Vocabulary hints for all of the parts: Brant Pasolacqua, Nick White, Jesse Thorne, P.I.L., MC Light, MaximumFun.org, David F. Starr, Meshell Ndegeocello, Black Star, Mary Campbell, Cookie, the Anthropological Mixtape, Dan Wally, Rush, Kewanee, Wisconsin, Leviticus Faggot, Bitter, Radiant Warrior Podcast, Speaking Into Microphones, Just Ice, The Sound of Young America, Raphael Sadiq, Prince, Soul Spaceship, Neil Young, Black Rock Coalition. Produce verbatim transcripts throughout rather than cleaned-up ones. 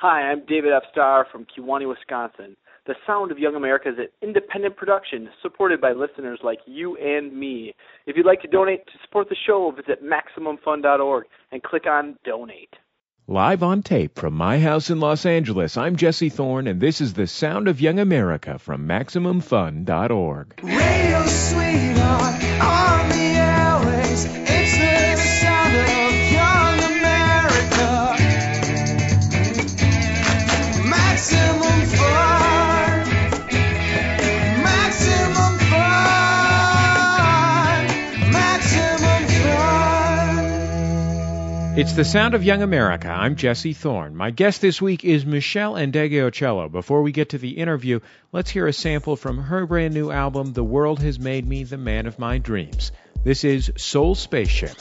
Hi, I'm David F. Starr from Kewanee, Wisconsin. The Sound of Young America is an independent production supported by listeners like you and me. If you'd like to donate to support the show, visit Maximum Fun dot org and click on Donate. Live on tape from my house in Los Angeles, I'm Jesse Thorne, and this is The Sound of Young America from Maximum Fun dot org. Radio Sweetheart on the airways, it's the sound of Young America. Maximum Fun. Maximum Fun. Maximum Fun. It's The Sound of Young America. I'm Jesse Thorne. My guest this week is Meshell Ndegeocello. Before we get to the interview, let's hear a sample from her brand new album, The World Has Made Me The Man of My Dreams. This is Soul Spaceship.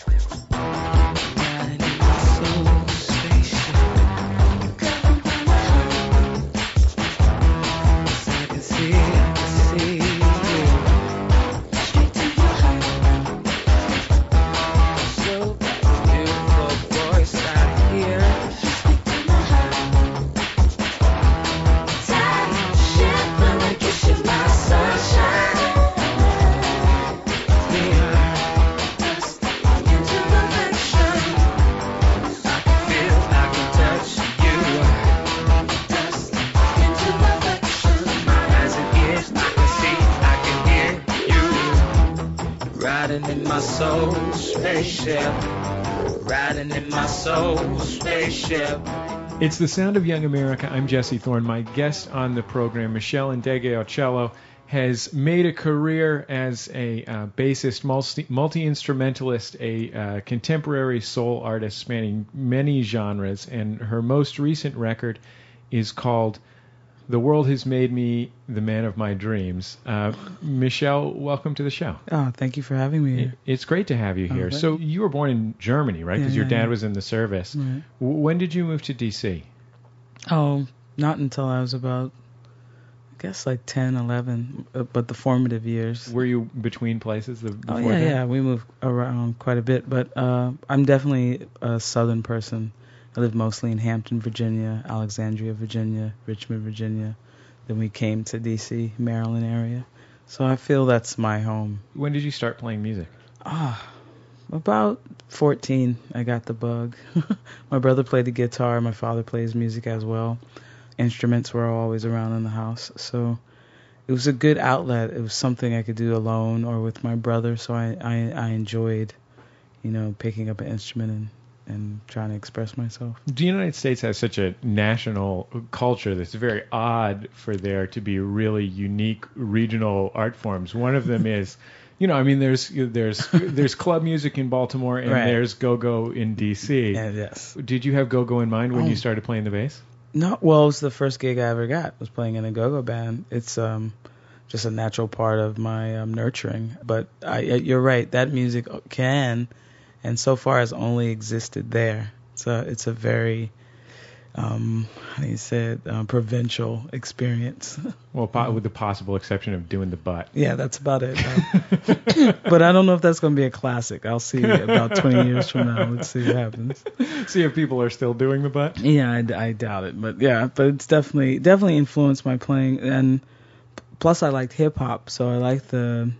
It's The Sound of Young America. I'm Jesse Thorne. My guest on the program, Meshell Ndegeocello, has made a career as a uh, bassist, multi- multi-instrumentalist, a uh, contemporary soul artist spanning many genres, and her most recent record is called The World Has Made Me The Man of My Dreams. Uh, Meshell, welcome to the show. Oh, thank you for having me here. It's great to have you here. Oh, so you were born in Germany, right? Because yeah, your dad yeah. was in the service. Right. When did you move to D C? Oh, not until I was about, I guess, like ten, eleven, but the formative years. Were you between places? The, oh, yeah, that? yeah. We moved around quite a bit, but uh, I'm definitely a southern person. I lived mostly in Hampton, Virginia, Alexandria, Virginia, Richmond, Virginia. Then we came to D C, Maryland area. So I feel that's my home. When did you start playing music? Ah, oh, about fourteen. I got the bug. My brother played the guitar. My father plays music as well. Instruments were always around in the house. So it was a good outlet. It was something I could do alone or with my brother. So I, I, I enjoyed, you know, picking up an instrument and and trying to express myself. The United States has such a national culture that's very odd for there to be really unique regional art forms. One of them is, you know, I mean, there's there's there's club music in Baltimore and right. there's go-go in D C. Yeah, yes. Did you have go-go in mind when oh. you started playing the bass? No, well, it was the first gig I ever got, was playing in a go-go band. It's um just a natural part of my um, nurturing. But I, you're right, that music can... and so far has only existed there. So it's a very, um, how do you say it, um, provincial experience. Well, po- with the possible exception of doing the butt. Yeah, that's about it. Uh, but I don't know if that's going to be a classic. I'll see about twenty years from now. Let's see what happens. See if people are still doing the butt? Yeah, I, I doubt it. But yeah, but it's definitely definitely influenced my playing. And plus I liked hip-hop, so I liked the...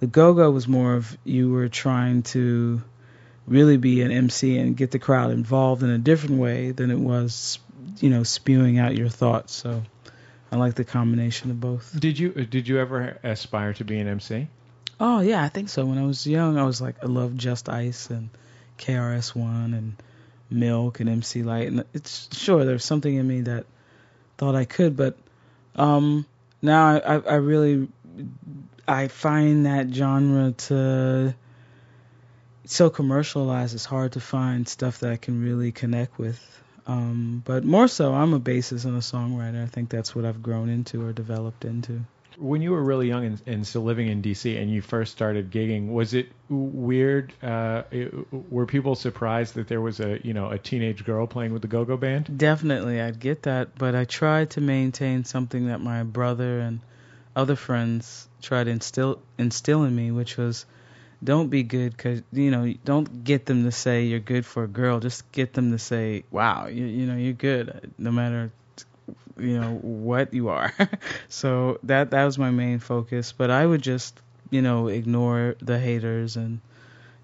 The go-go was more of you were trying to... really be an M C and get the crowd involved in a different way than it was, you know, spewing out your thoughts. So I like the combination of both. Did you did you ever aspire to be an M C? Oh, yeah, I think so. When I was young, I was like, I loved Just Ice and K R S One and Milk and M C Light. And it's sure there's something in me that thought I could, but um, now I, I, I really, I find that genre to... so commercialized, it's hard to find stuff that I can really connect with. Um, but more so, I'm a bassist and a songwriter. I think that's what I've grown into or developed into. When you were really young and, and still living in D C and you first started gigging, was it weird? Uh, it, were people surprised that there was a, you know, a teenage girl playing with the go-go band? Definitely, I'd get that. But I tried to maintain something that my brother and other friends tried to instill, instill in me, which was don't be good, cause you know, don't get them to say you're good for a girl. Just get them to say, wow, you, you know, you're good, no matter, you know, what you are. So that that was my main focus. But I would just, you know, ignore the haters and,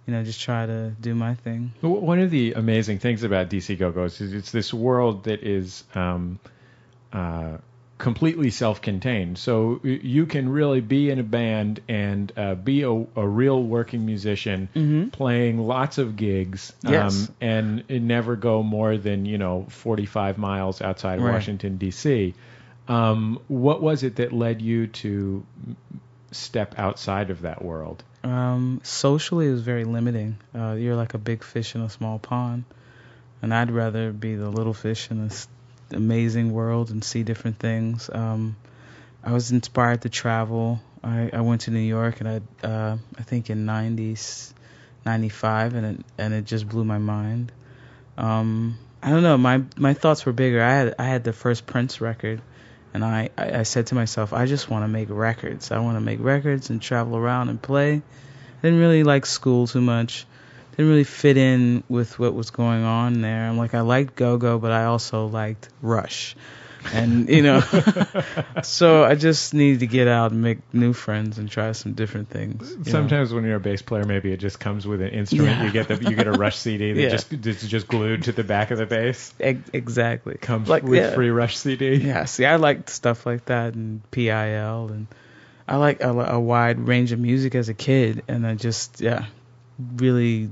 you know, just try to do my thing. One of the amazing things about D C Go-Go's is it's this world that is um, uh, completely self-contained. So you can really be in a band and uh, be a, a real working musician, mm-hmm. playing lots of gigs, yes. um, and never go more than, you know, forty-five miles outside of right. Washington, D C Um, what was it that led you to step outside of that world? Um, socially, it was very limiting. Uh, you're like a big fish in a small pond, and I'd rather be the little fish in this amazing world and see different things. Um, I was inspired to travel. I, I went to New York, and I uh, I think in ninety, ninety-five, and it, and it just blew my mind. Um, I don't know. My my thoughts were bigger. I had I had the first Prince record. And I, I said to myself, I just want to make records. I want to make records and travel around and play. I didn't really like school too much. Didn't really fit in with what was going on there. I'm like, I liked go-go, but I also liked Rush. And, you know, so I just needed to get out and make new friends and try some different things. Sometimes know? when you're a bass player, maybe it just comes with an instrument. Yeah. You get the you get a Rush C D that yeah. just that's just glued to the back of the bass. Exactly. Comes like, with yeah. free Rush C D. Yeah. See, I liked stuff like that, and P I L, and I like a, a wide range of music as a kid, and I just yeah really.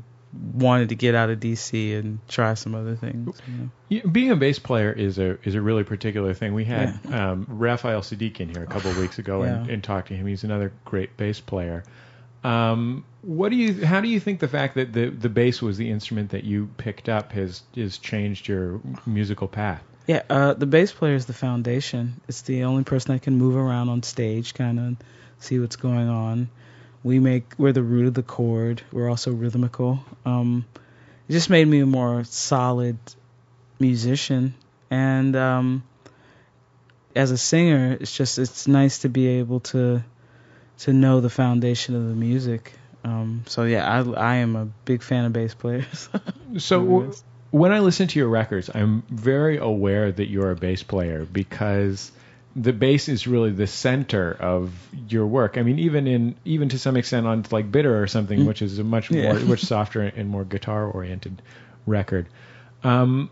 wanted to get out of D C and try some other things. You know? Being a bass player is a is a really particular thing. We had yeah. um, Raphael Sadiq in here a couple of weeks ago yeah. and, and talked to him. He's another great bass player. Um, what do you? How do you think the fact that the, the bass was the instrument that you picked up has has changed your musical path? Yeah, uh, the bass player is the foundation. It's the only person that can move around on stage, kind of see what's going on. We make, we're the root of the chord. We're also rhythmical. Um, it just made me a more solid musician. And um, as a singer, it's just, it's nice to be able to to know the foundation of the music. Um, so yeah, I, I am a big fan of bass players. So when I listen to your records, I'm very aware that you're a bass player because the bass is really the center of your work. I mean, even in even to some extent on like Bitter or something, which is a much more yeah. much softer and more guitar-oriented record. Um,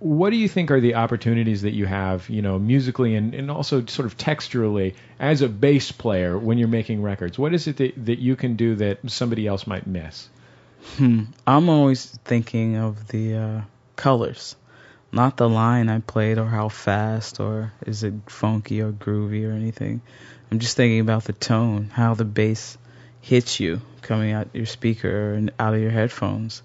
what do you think are the opportunities that you have, you know, musically and, and also sort of texturally as a bass player when you're making records? What is it that, that you can do that somebody else might miss? Hmm. I'm always thinking of the uh, colors. Not the line I played or how fast or is it funky or groovy or anything. I'm just thinking about the tone, how the bass hits you coming out your speaker and out of your headphones.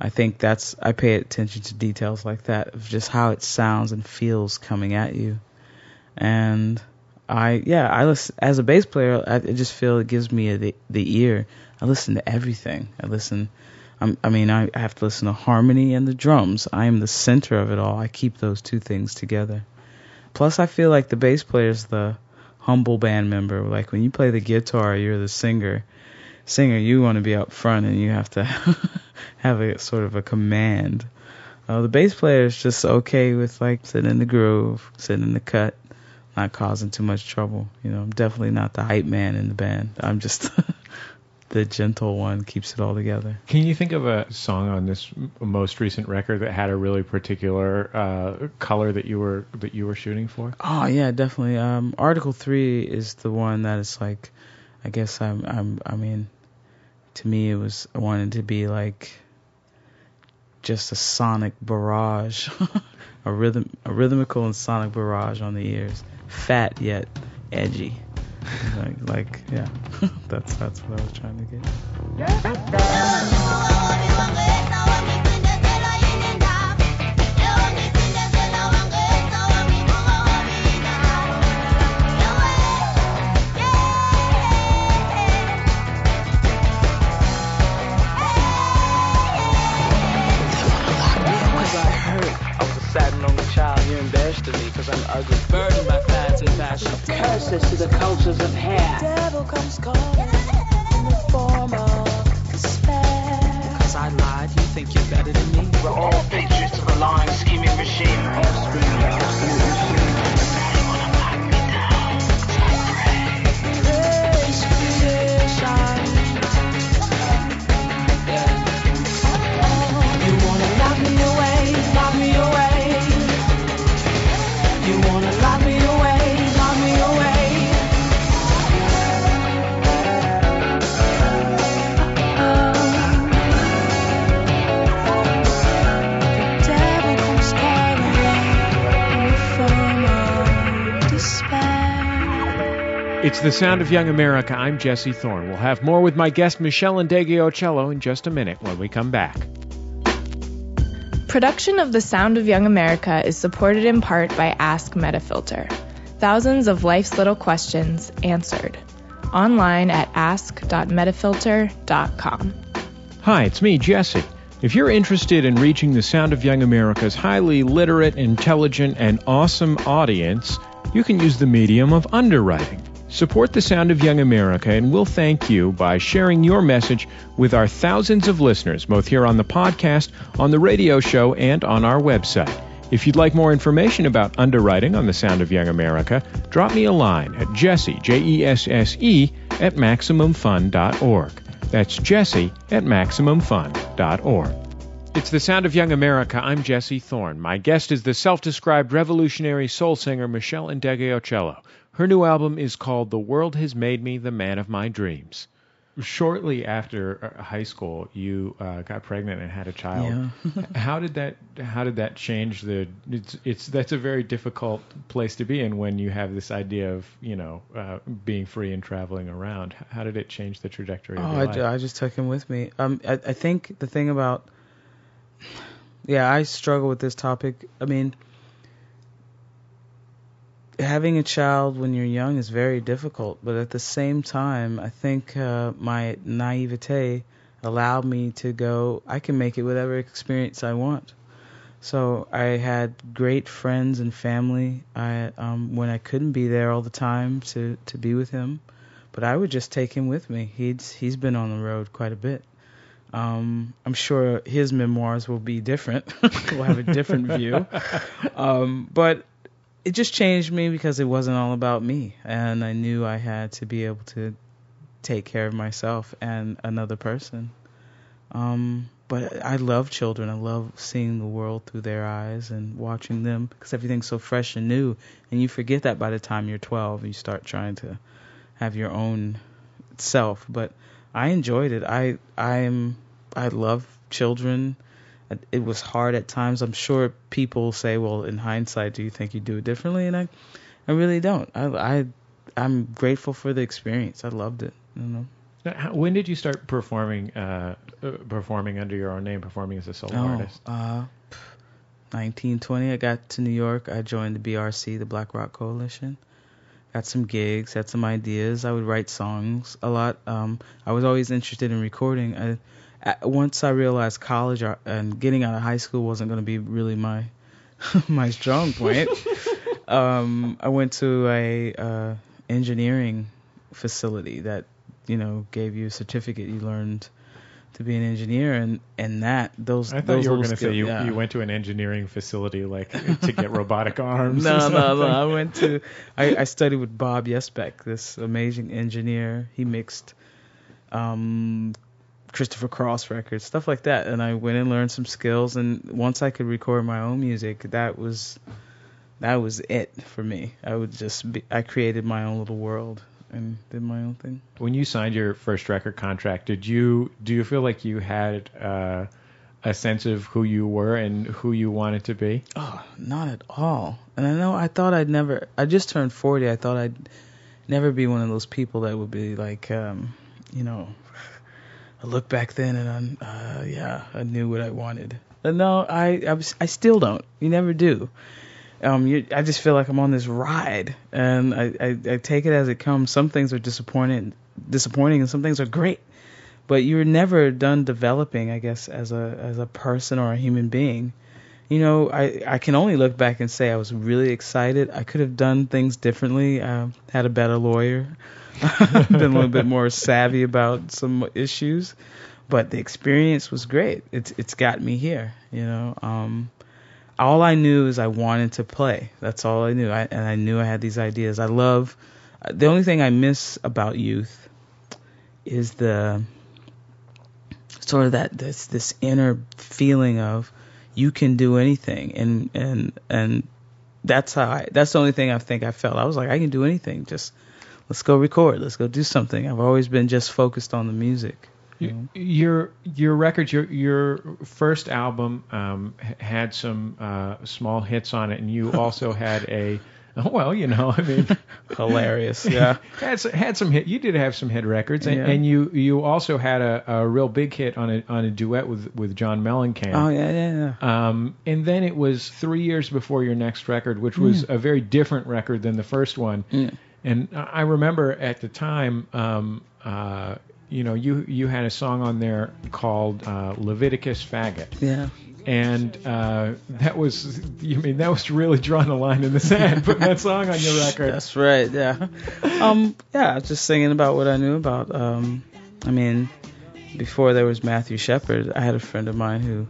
I think that's, I pay attention to details like that, of just how it sounds and feels coming at you. And I, yeah, I listen, as a bass player, I just feel it gives me a, the, the ear. I listen to everything. I listen I mean, I have to listen to harmony and the drums. I am the center of it all. I keep those two things together. Plus, I feel like the bass player is the humble band member. Like, when you play the guitar, you're the singer. Singer, you want to be up front, and you have to have a sort of a command. Uh, the bass player is just okay with, like, sitting in the groove, sitting in the cut, not causing too much trouble. You know, I'm definitely not the hype man in the band. I'm just... the gentle one keeps it all together. Can you think of a song on this most recent record that had a really particular uh, color that you were that you were shooting for? Oh yeah, definitely. Um, Article Three is the one that is like, I guess I'm, I'm I mean, to me it was I wanted to be like just a sonic barrage, a rhythm, a rhythmical and sonic barrage on the ears, fat yet edgy. Like, like, yeah, that's that's what I was trying to get. Because I'm ugly, burning my thighs in fashion. Curses to the cultures of hair. Devil comes calling in the form of It's The Sound of Young America. I'm Jesse Thorne. We'll have more with my guest, Meshell Ndegeocello, in just a minute when we come back. Production of The Sound of Young America is supported in part by Ask Metafilter. Thousands of life's little questions answered. Online at ask dot metafilter dot com. Hi, it's me, Jesse. If you're interested in reaching The Sound of Young America's highly literate, intelligent, and awesome audience, you can use the medium of underwriting. Support The Sound of Young America, and we'll thank you by sharing your message with our thousands of listeners, both here on the podcast, on the radio show, and on our website. If you'd like more information about underwriting on The Sound of Young America, drop me a line at Jesse, J E S S E, at Maximum Fun dot org. That's Jesse at Maximum Fun dot org. It's The Sound of Young America. I'm Jesse Thorne. My guest is the self-described revolutionary soul singer Meshell Ndegeocello. Her new album is called The World Has Made Me The Man of My Dreams. Shortly after high school, you uh, got pregnant and had a child. Yeah. How did that? How did that change the? It's it's that's a very difficult place to be in when you have this idea of you know uh, being free and traveling around. How did it change the trajectory? Oh, of your I, life? I just took him with me. Um, I, I think the thing about, yeah, I struggle with this topic. I mean, having a child when you're young is very difficult, but at the same time, I think uh, my naivete allowed me to go, I can make it whatever experience I want. So I had great friends and family I, um, when I couldn't be there all the time to, to be with him, but I would just take him with me. He's, he's been on the road quite a bit. Um, I'm sure his memoirs will be different. We'll have a different view. Um, but it just changed me because it wasn't all about me, and I knew I had to be able to take care of myself and another person. Um, but I love children. I love seeing the world through their eyes and watching them because everything's so fresh and new, and you forget that by the time you're twelve, you start trying to have your own self. But I enjoyed it. I I'm I love children. It was hard at times. I'm sure people say, well, in hindsight, do you think you do it differently? And I, I really don't. I, I, I'm grateful for the experience. I loved it. You know? Now, when did you start performing, uh, performing under your own name, performing as a solo oh, artist? Uh, nineteen, twenty, I got to New York. I joined the B R C, the Black Rock Coalition. Got some gigs, had some ideas. I would write songs a lot. Um, I was always interested in recording. I, Once I realized college and getting out of high school wasn't going to be really my my strong point, um, I went to a uh, engineering facility that you know gave you a certificate. You learned to be an engineer, and, and that those I thought those you were going to say you, yeah. you went to an engineering facility like to get robotic arms. No, no, no. I went to I, I studied with Bob Yesbeck, this amazing engineer. He mixed. Um, Christopher Cross records, stuff like that, and I went and learned some skills, and once I could record my own music, that was that was it for me. I would just be, I created my own little world and did my own thing. When you signed your first record contract, did you do you feel like you had uh, a sense of who you were and who you wanted to be? Oh, not at all. And I know I thought I'd never. I just turned forty. I thought I'd never be one of those people that would be like, um, you know. I look back then and I'm, uh, yeah, I knew what I wanted. And no, I, I, was, I still don't. You never do. Um, you, I just feel like I'm on this ride, and I, I, I take it as it comes. Some things are disappointing, disappointing, and some things are great. But you're never done developing, I guess, as a as a person or a human being. You know, I, I can only look back and say I was really excited. I could have done things differently. I had a better lawyer, been a little bit more savvy about some issues, but the experience was great. It's it's got me here. You know, um, all I knew is I wanted to play. That's all I knew, I, and I knew I had these ideas. I love. The only thing I miss about youth is the sort of that this this inner feeling of. You can do anything, and and and that's how I, that's the only thing I think I felt. I was like, I can do anything. Just let's go record. Let's go do something. I've always been just focused on the music. You know? Your your records, your your first album um, had some uh, small hits on it, and you also had a Oh, well, you know, I mean, hilarious. Yeah, had some, had some hit. You did have some hit records, and, yeah. and you, you also had a, a real big hit on a on a duet with, with John Mellencamp. Oh yeah, yeah, yeah. Um, and then it was three years before your next record, which was yeah. a very different record than the first one. Yeah. And I remember at the time, um, uh, you know, you you had a song on there called uh, Leviticus Faggot. Yeah. And uh, that was, you mean, that was really drawing a line in the sand, putting that song on your record. That's right, yeah. Um, yeah, just singing about what I knew about. Um, I mean, before there was Matthew Shepherd, I had a friend of mine who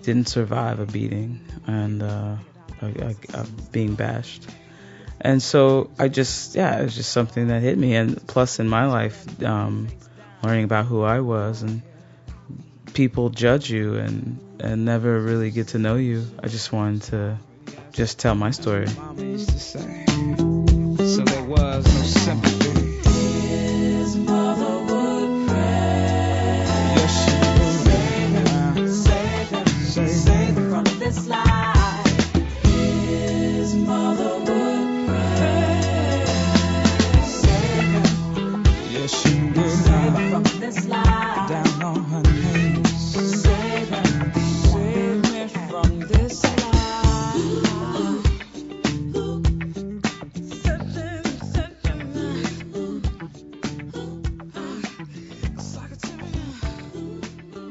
didn't survive a beating and uh, a, a, a being bashed. And so I just, yeah, it was just something that hit me. And plus in my life, um, learning about who I was and people judge you and and never really get to know you. I just wanted to just tell my story. So there was no sympathy. His mother would pray. Save him, save him, save him from this life. His mother would pray. Save him, yes, she would. Save him from this life. Down on her knees.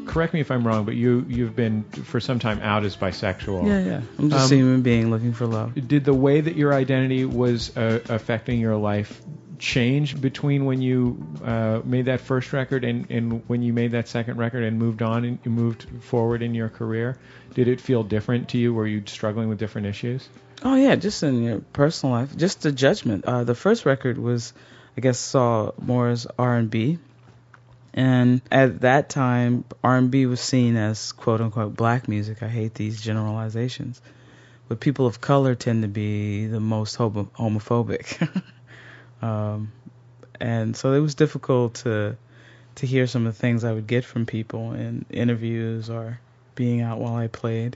Correct me if I'm wrong, but you, you've been for some time out as bisexual. Yeah, yeah. I'm just um, a human being looking for love. Did the way that your identity was uh, affecting your life change between when you uh, made that first record and, and when you made that second record and moved on and moved forward in your career? Did it feel different to you? Were you struggling with different issues? Oh, yeah, just in your personal life. Just the judgment. Uh, the first record was, I guess, saw more as R and B. And at that time, R and B was seen as quote-unquote black music. I hate these generalizations. But people of color tend to be the most homo- homophobic. um, and so it was difficult to to hear some of the things I would get from people in interviews or being out while I played.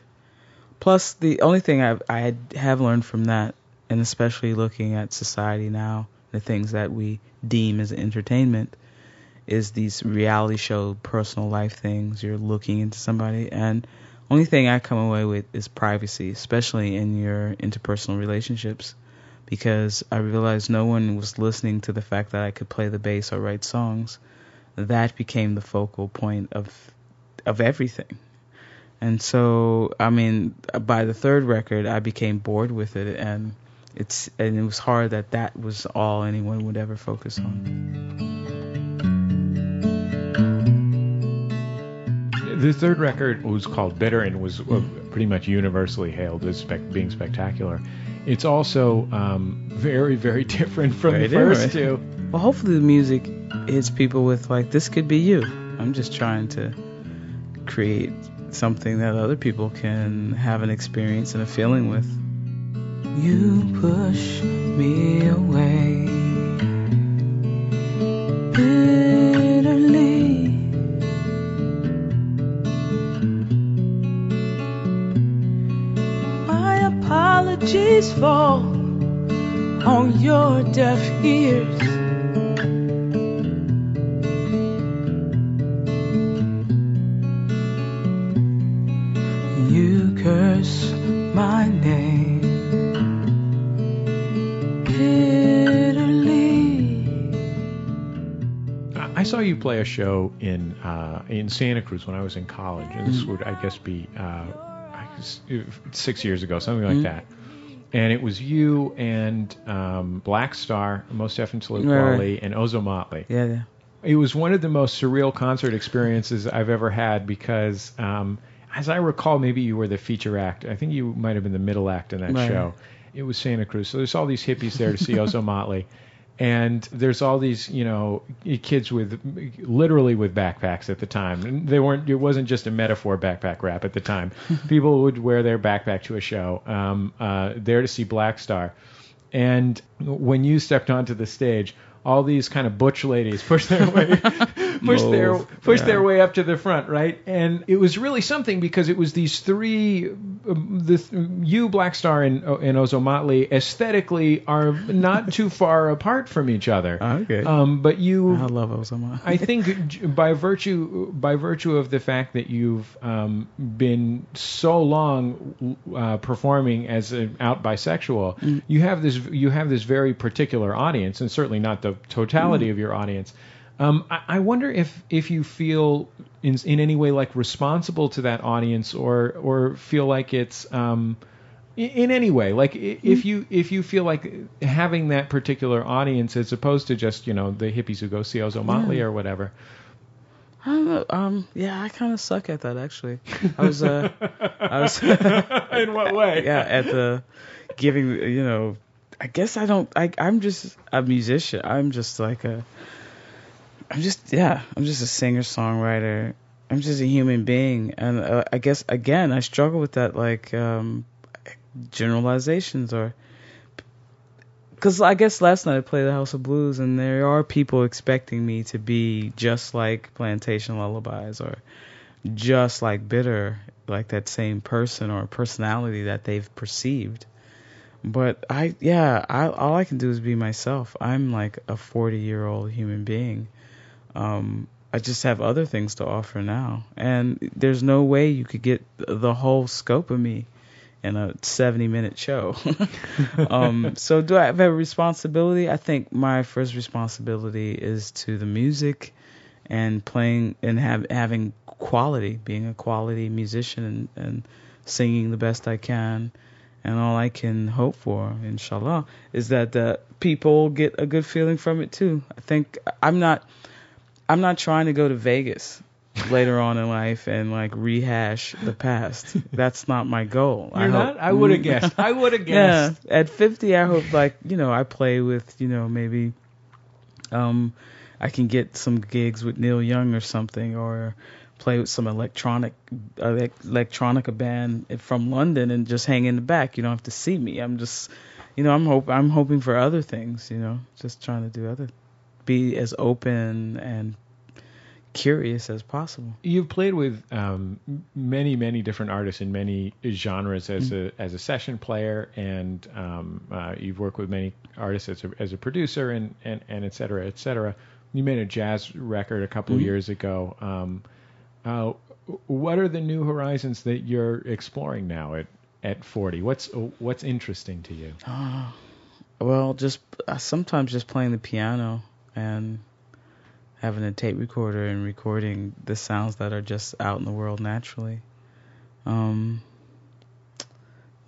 Plus, the only thing I've, I have learned from that, and especially looking at society now, the things that we deem as entertainment, is these reality show, personal life things. You're looking into somebody, and only thing I come away with is privacy, especially in your interpersonal relationships, because I realized no one was listening to the fact that I could play the bass or write songs. That became the focal point of of everything. And so, I mean, by the third record, I became bored with it, and it's and it was hard that that was all anyone would ever focus on. The third record was called Bitter and was pretty much universally hailed as spec- being spectacular. It's also um, very, very different from very the different. first two. Well, hopefully the music hits people with, like, this could be you. I'm just trying to create something that other people can have an experience and a feeling with. You push me away bitterly. Apologies fall on your deaf ears. You curse my name bitterly. I saw you play a show in uh, in Santa Cruz when I was in college, and this would, I guess, be. Uh, six years ago, something like mm-hmm. that. And it was you and um, Black Star, Most Definitely Wally, and Ozomatli. Yeah, yeah. It was one of the most surreal concert experiences I've ever had because, um, as I recall, maybe you were the feature act. I think you might have been the middle act in that right. show. It was Santa Cruz. So there's all these hippies there to see Ozomatli. And there's all these, you know, kids with, literally with backpacks at the time. And they weren't, it wasn't just a metaphor backpack rap at the time. People would wear their backpack to a show, um, uh, there to see Black Star. And when you stepped onto the stage, all these kind of butch ladies pushed their way push Move. their push yeah. their way up to the front, right? And it was really something because it was these three, the you, Black Star, and, and Ozomatli, aesthetically are not too far apart from each other. Okay. Um, but you, I love Ozomatli. I think by virtue by virtue of the fact that you've um, been so long uh, performing as an out bisexual, mm. you have this you have this very particular audience, and certainly not the totality mm. of your audience. Um, I, I wonder if, if you feel in in any way like responsible to that audience, or or feel like it's um, in, in any way like mm-hmm. if you if you feel like having that particular audience as opposed to just, you know, the hippies who go see Ozomatli yeah. or whatever. I don't know. Um, yeah, I kind of suck at that actually. I was uh, I was in what way? Yeah, at the giving, you know. I guess I don't. I, I'm just a musician. I'm just like a. I'm just, yeah, I'm just a singer-songwriter. I'm just a human being. And uh, I guess, again, I struggle with that, like, um, generalizations or... Because I guess last night I played the House of Blues, and there are people expecting me to be just like Plantation Lullabies or just like Bitter, like that same person or personality that they've perceived. But I, yeah, I, all I can do is be myself. I'm like a forty-year-old human being. Um, I just have other things to offer now, and there's no way you could get the whole scope of me in a seventy-minute show. um, so do I have a responsibility? I think my first responsibility is to the music and playing and have, having quality, being a quality musician and, and singing the best I can. And all I can hope for, inshallah, is that the people get a good feeling from it too. I think I'm not... I'm not trying to go to Vegas later on in life and like rehash the past. That's not my goal. You're I not? Hope. I would have guessed. I would have guessed. Yeah. At fifty, I hope like, you know, I play with, you know, maybe um, I can get some gigs with Neil Young or something, or play with some electronic uh, electronica band from London and just hang in the back. You don't have to see me. I'm just, you know, I'm hope I'm hoping for other things, you know, just trying to do other things. Be as open and curious as possible. You've played with um, many, many different artists in many genres as mm-hmm. a as a session player, and um, uh, you've worked with many artists as a, as a producer, and, and, and et cetera, et cetera. You made a jazz record a couple mm-hmm. of years ago. Um, uh, what are the new horizons that you're exploring now at, at forty? What's what's interesting to you? Oh, well, just uh, sometimes just playing the piano. And having a tape recorder and recording the sounds that are just out in the world naturally. Um,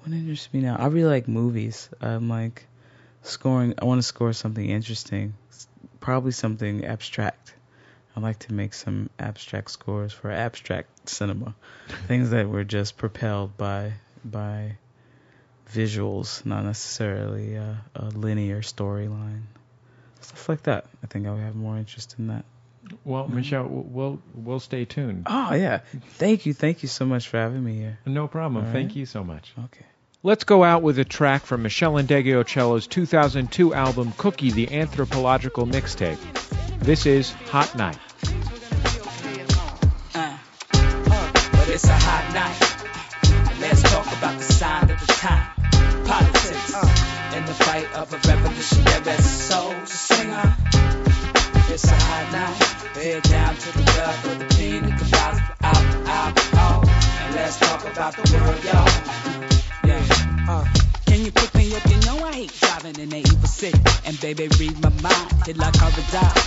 what interests me now? I really like movies. I'm like scoring. I want to score something interesting, probably something abstract. I like to make some abstract scores for abstract cinema, things that were just propelled by by visuals, not necessarily a, a linear storyline. Stuff like that. I think I would have more interest in that. Well, Michelle, we'll we'll stay tuned. Oh, yeah. Thank you. Thank you so much for having me here. No problem. Right. Thank you so much. Okay. Let's go out with a track from Meshell Ndegeocello's two thousand two album, Cookie, the Anthropological Mixtape. This is Hot Night. Uh, but it's a hot night. Let's talk about the sign of the time. Politics uh, in the fight of a revolutionary soul singer. It's a hot night, head down to the love of the pina coladas out alcohol, and let's talk about the world, y'all. Yeah. Uh, can you put me up? You know I hate driving in the evil city, and baby read my mind till I cover die.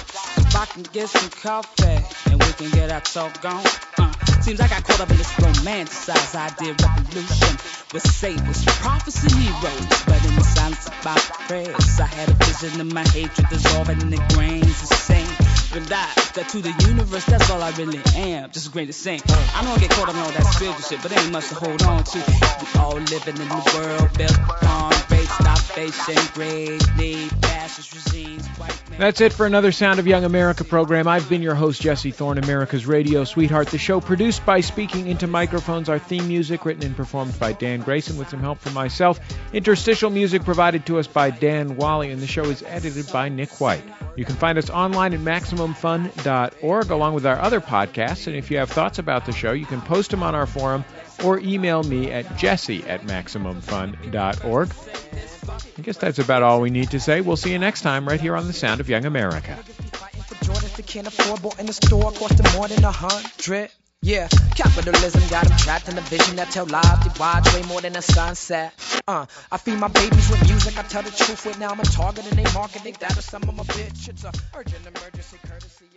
If I can get some coffee and we can get our talk gone. Uh, Seems like I caught up in this romanticized idea of revolution. Was saved was prophets and heroes, but in the silence of my prayers, I had a vision of my hatred dissolving in the grains of sand. Realized that to the universe, that's all I really am, just a grain of sand. I don't get caught up in all that spiritual shit, but there ain't much to hold on to. We all living in the world built upon race, starvation, greed, need, fascist regimes, white men. That's it for another Sound of Young America program. I've been your host, Jesse Thorne, America's radio sweetheart. The show produced by Speaking Into Microphones, our theme music written and performed by Dan Grayson with some help from myself. Interstitial music provided to us by Dan Wally, and the show is edited by Nick White. You can find us online at Maximum Fun dot org, along with our other podcasts. And if you have thoughts about the show, you can post them on our forum or email me at jesse at Maximum Fun dot org. I guess that's about all we need to say. We'll see you next time right here on The Sound of Young America. Yeah, capitalism got him trapped in a vision that tell lies to watch way more than a sunset. Uh, I feed my babies with music, I tell the truth with now I'm a target and they market, they that or some of my bitch. It's a urgent emergency courtesy.